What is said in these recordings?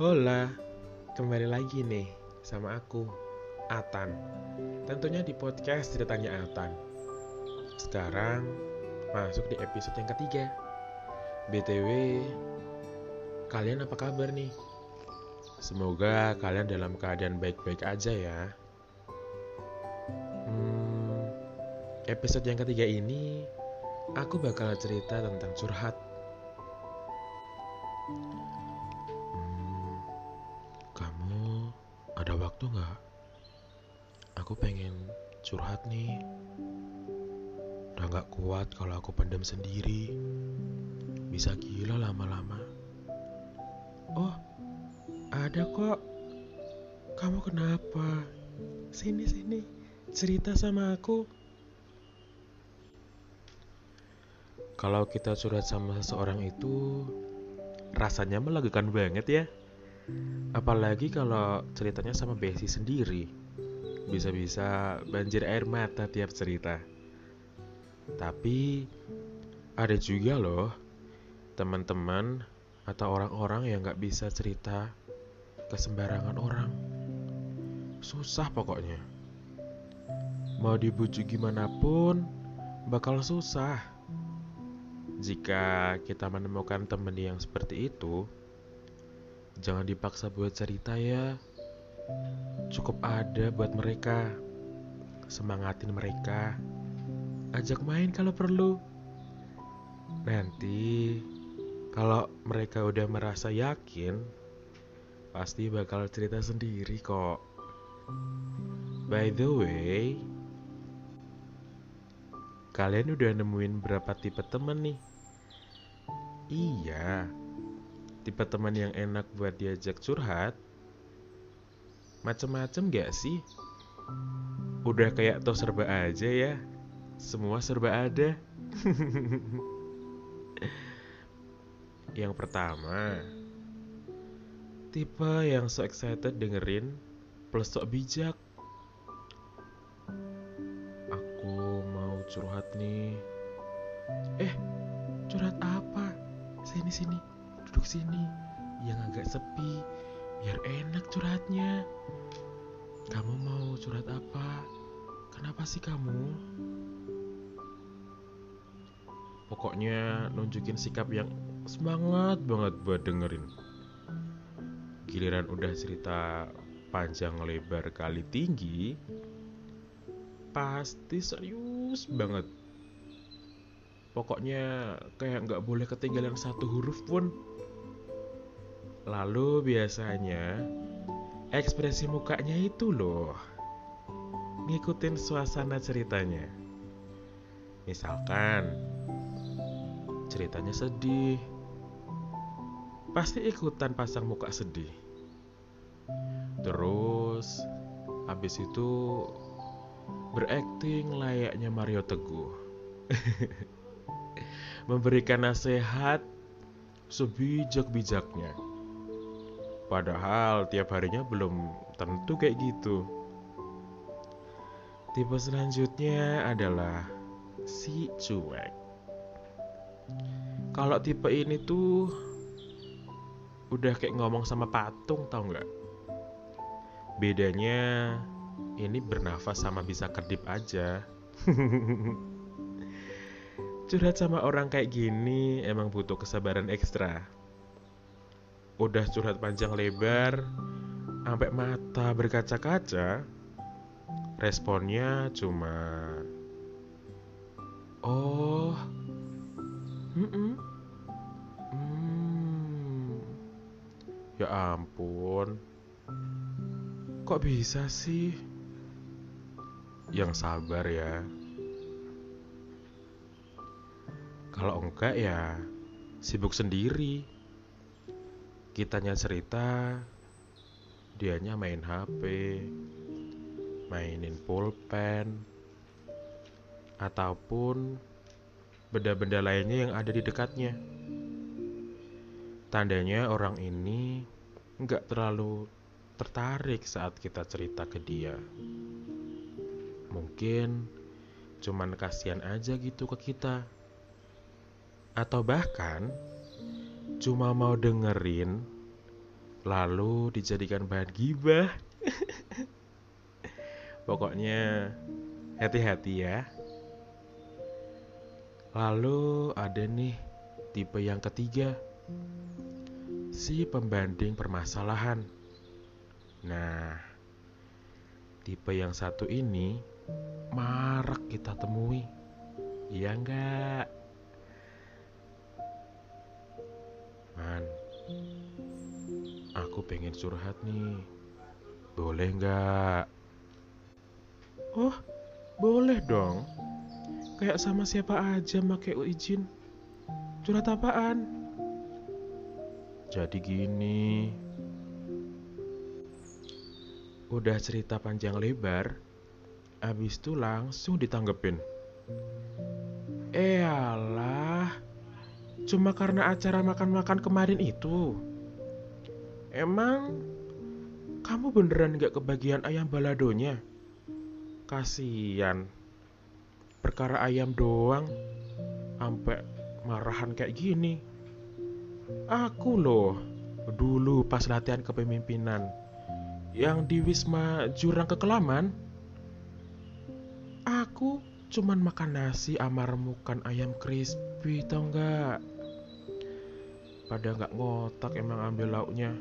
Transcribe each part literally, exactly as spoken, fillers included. Hola, kembali lagi nih sama aku, Atan. Tentunya di podcast Tidak Tanya Atan. Sekarang masuk di episode yang ketiga. B T W, kalian apa kabar nih? Semoga kalian dalam keadaan baik-baik aja ya. hmm, Episode yang ketiga ini aku bakal cerita tentang curhat. Ada waktu gak? Aku pengen curhat nih. Udah gak kuat kalau aku pendam sendiri. Bisa gila lama-lama. Oh, ada kok. Kamu kenapa? Sini-sini, cerita sama aku. Kalau kita curhat sama seseorang itu rasanya melegakan banget ya. Apalagi kalau ceritanya sama Besi sendiri, bisa-bisa banjir air mata tiap cerita. Tapi ada juga loh teman-teman atau orang-orang yang gak bisa cerita ke sembarangan orang. Susah pokoknya. Mau dibujuk gimana pun bakal susah. Jika kita menemukan teman yang seperti itu, jangan dipaksa buat cerita ya. Cukup ada buat mereka. Semangatin mereka. Ajak main kalau perlu. Nanti kalau mereka udah merasa yakin, pasti bakal cerita sendiri kok. By the way, kalian udah nemuin berapa tipe temen nih? Iya, tipe teman yang enak buat diajak curhat macem-macem gak sih? Udah kayak toh serba aja ya, semua serba ada. Yang pertama, tipe yang so excited dengerin plus sok bijak. Aku mau curhat nih. Eh, curhat apa? Sini-sini, duduk sini yang agak sepi biar enak curhatnya. Kamu mau curhat apa? Kenapa sih kamu? Pokoknya nunjukin sikap yang semangat banget buat dengerin. Giliran udah cerita panjang lebar kali tinggi, pasti serius banget. Pokoknya kayak gak boleh ketinggalan satu huruf pun. Lalu biasanya ekspresi mukanya itu loh ngikutin suasana ceritanya. Misalkan ceritanya sedih, pasti ikutan pasang muka sedih. Terus habis itu berakting layaknya Mario Teguh. Memberikan nasihat sebijak-bijaknya. Padahal tiap harinya belum tentu kayak gitu. Tipe selanjutnya adalah si cuek. Kalau tipe ini tuh udah kayak ngomong sama patung, tau gak? Bedanya ini bernafas sama bisa kedip aja. Curhat sama orang kayak gini emang butuh kesabaran ekstra. Udah curhat panjang lebar, sampai mata berkaca-kaca, responnya cuma oh, mm-mm, mm. Ya ampun, kok bisa sih? Yang sabar ya. Kalau enggak ya sibuk sendiri. Kitanya cerita, dianya main H P, mainin pulpen, ataupun benda-benda lainnya yang ada di dekatnya. Tandanya orang ini enggak terlalu tertarik saat kita cerita ke dia. Mungkin cuman kasihan aja gitu ke kita. Atau bahkan cuma mau dengerin lalu dijadikan bahan gibah. Pokoknya hati-hati ya. Lalu ada nih tipe yang ketiga, si pembanding permasalahan. Nah, tipe yang satu ini marak kita temui, iya enggak? Man, aku pengen curhat nih, boleh enggak? Oh, boleh dong. Kayak sama siapa aja pakai izin. Curhat apaan? Jadi gini, udah cerita panjang lebar, abis itu langsung ditanggepin. Eyalah, cuma karena acara makan-makan kemarin itu. Emang kamu beneran gak kebagian ayam baladonya? Kasian, perkara ayam doang sampai marahan kayak gini. Aku loh dulu pas latihan kepemimpinan yang di Wisma Jurang Kekelaman, aku cuman makan nasi sama remukan ayam crispy, tau gak? Pada gak ngotak emang ambil lauknya.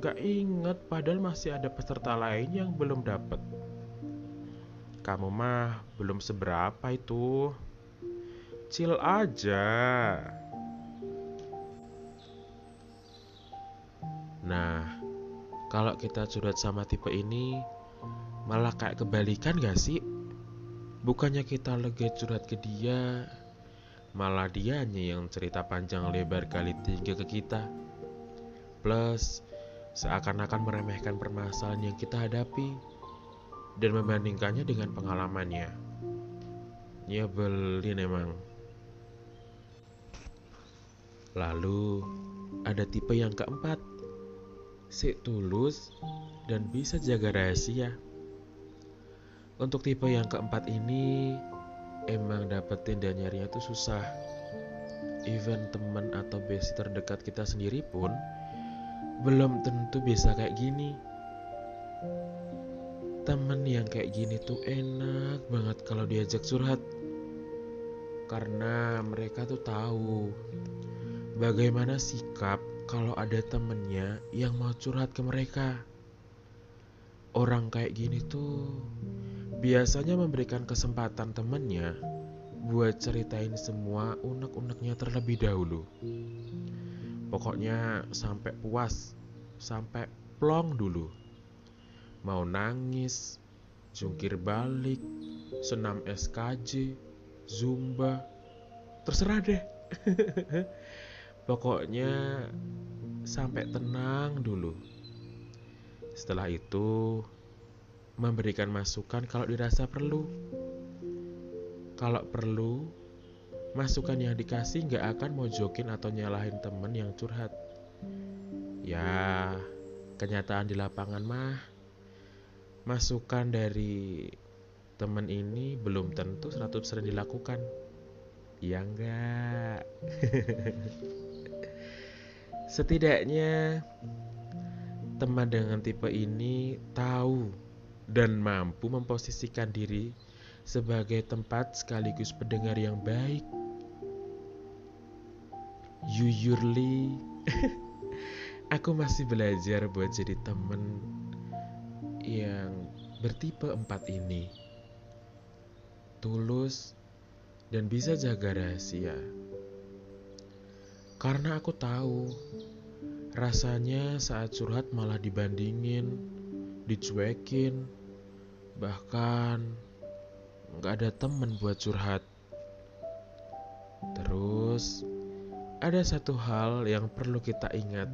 Gak inget padahal masih ada peserta lain yang belum dapet. Kamu mah belum seberapa itu, chill aja. Nah, kalau kita curhat sama tipe ini malah kayak kebalikan gak sih? Bukannya kita lega curhat ke dia, malah dianya yang cerita panjang lebar kali tiga ke kita. Plus, seakan-akan meremehkan permasalahan yang kita hadapi dan membandingkannya dengan pengalamannya. Nyebelin emang. Lalu, ada tipe yang keempat, si tulus dan bisa jaga rahasia. Untuk tipe yang keempat ini emang dapetin dan nyarinya tuh susah. Even teman atau bestie terdekat kita sendiri pun belum tentu bisa kayak gini. Temen yang kayak gini tuh enak banget kalau diajak curhat, karena mereka tuh tahu bagaimana sikap kalau ada temennya yang mau curhat ke mereka. Orang kayak gini tuh biasanya memberikan kesempatan temannya buat ceritain semua unek-uneknya terlebih dahulu. Pokoknya sampai puas, sampai plong dulu. Mau nangis, jungkir balik, senam S K J, zumba, terserah deh. Pokoknya sampai tenang dulu. Setelah itu memberikan masukan kalau dirasa perlu. Kalau perlu, masukan yang dikasih gak akan mojokin atau nyalahin temen yang curhat. Ya, kenyataan di lapangan mah, masukan dari temen ini belum tentu seratus persen dilakukan. Ya enggak? Setidaknya teman dengan tipe ini tahu dan mampu memposisikan diri sebagai tempat sekaligus pendengar yang baik. Jujurly, aku masih belajar buat jadi teman yang bertipe empat ini, tulus dan bisa jaga rahasia. Karena aku tahu rasanya saat curhat malah dibandingin, dicuekin, bahkan gak ada temen buat curhat. Terus, ada satu hal yang perlu kita ingat,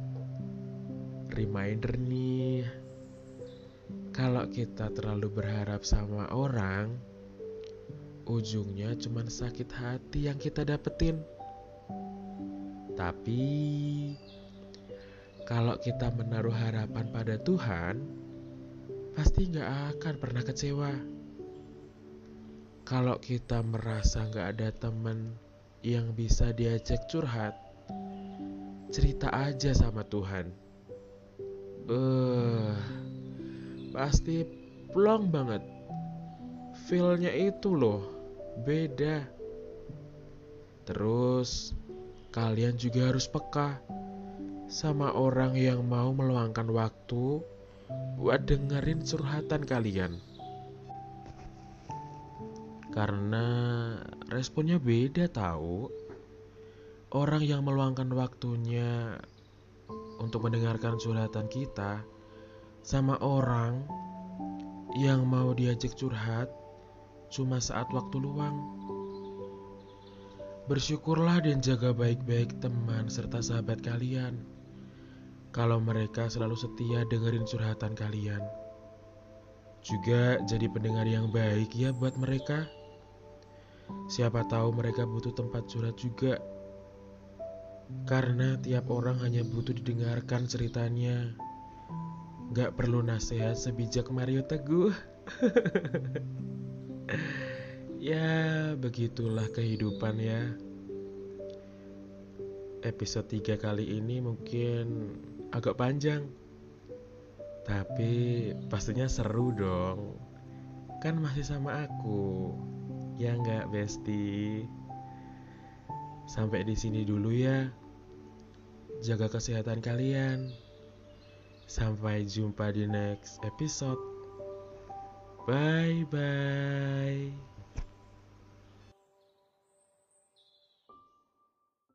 reminder nih. Kalau kita terlalu berharap sama orang, ujungnya cuma sakit hati yang kita dapetin. Tapi kalau kita menaruh harapan pada Tuhan, pasti gak akan pernah kecewa. Kalau kita merasa gak ada teman yang bisa diajak curhat, cerita aja sama Tuhan. Beuh, pasti plong banget. Feel-nya itu loh, beda. Terus, kalian juga harus peka sama orang yang mau meluangkan waktu buat dengerin curhatan kalian. Karena responnya beda tahu. Orang yang meluangkan waktunya untuk mendengarkan curhatan kita sama orang yang mau diajak curhat cuma saat waktu luang. Bersyukurlah dan jaga baik-baik teman serta sahabat kalian kalau mereka selalu setia dengerin curhatan kalian. Juga jadi pendengar yang baik ya buat mereka. Siapa tahu mereka butuh tempat curhat juga. Karena tiap orang hanya butuh didengarkan ceritanya. Gak perlu nasihat sebijak Mario Teguh. Ya, begitulah kehidupan ya. Episode tiga kali ini mungkin agak panjang. Tapi pastinya seru dong. Kan masih sama aku. Ya enggak, Besti? Sampai di sini dulu ya. Jaga kesehatan kalian. Sampai jumpa di next episode. Bye bye.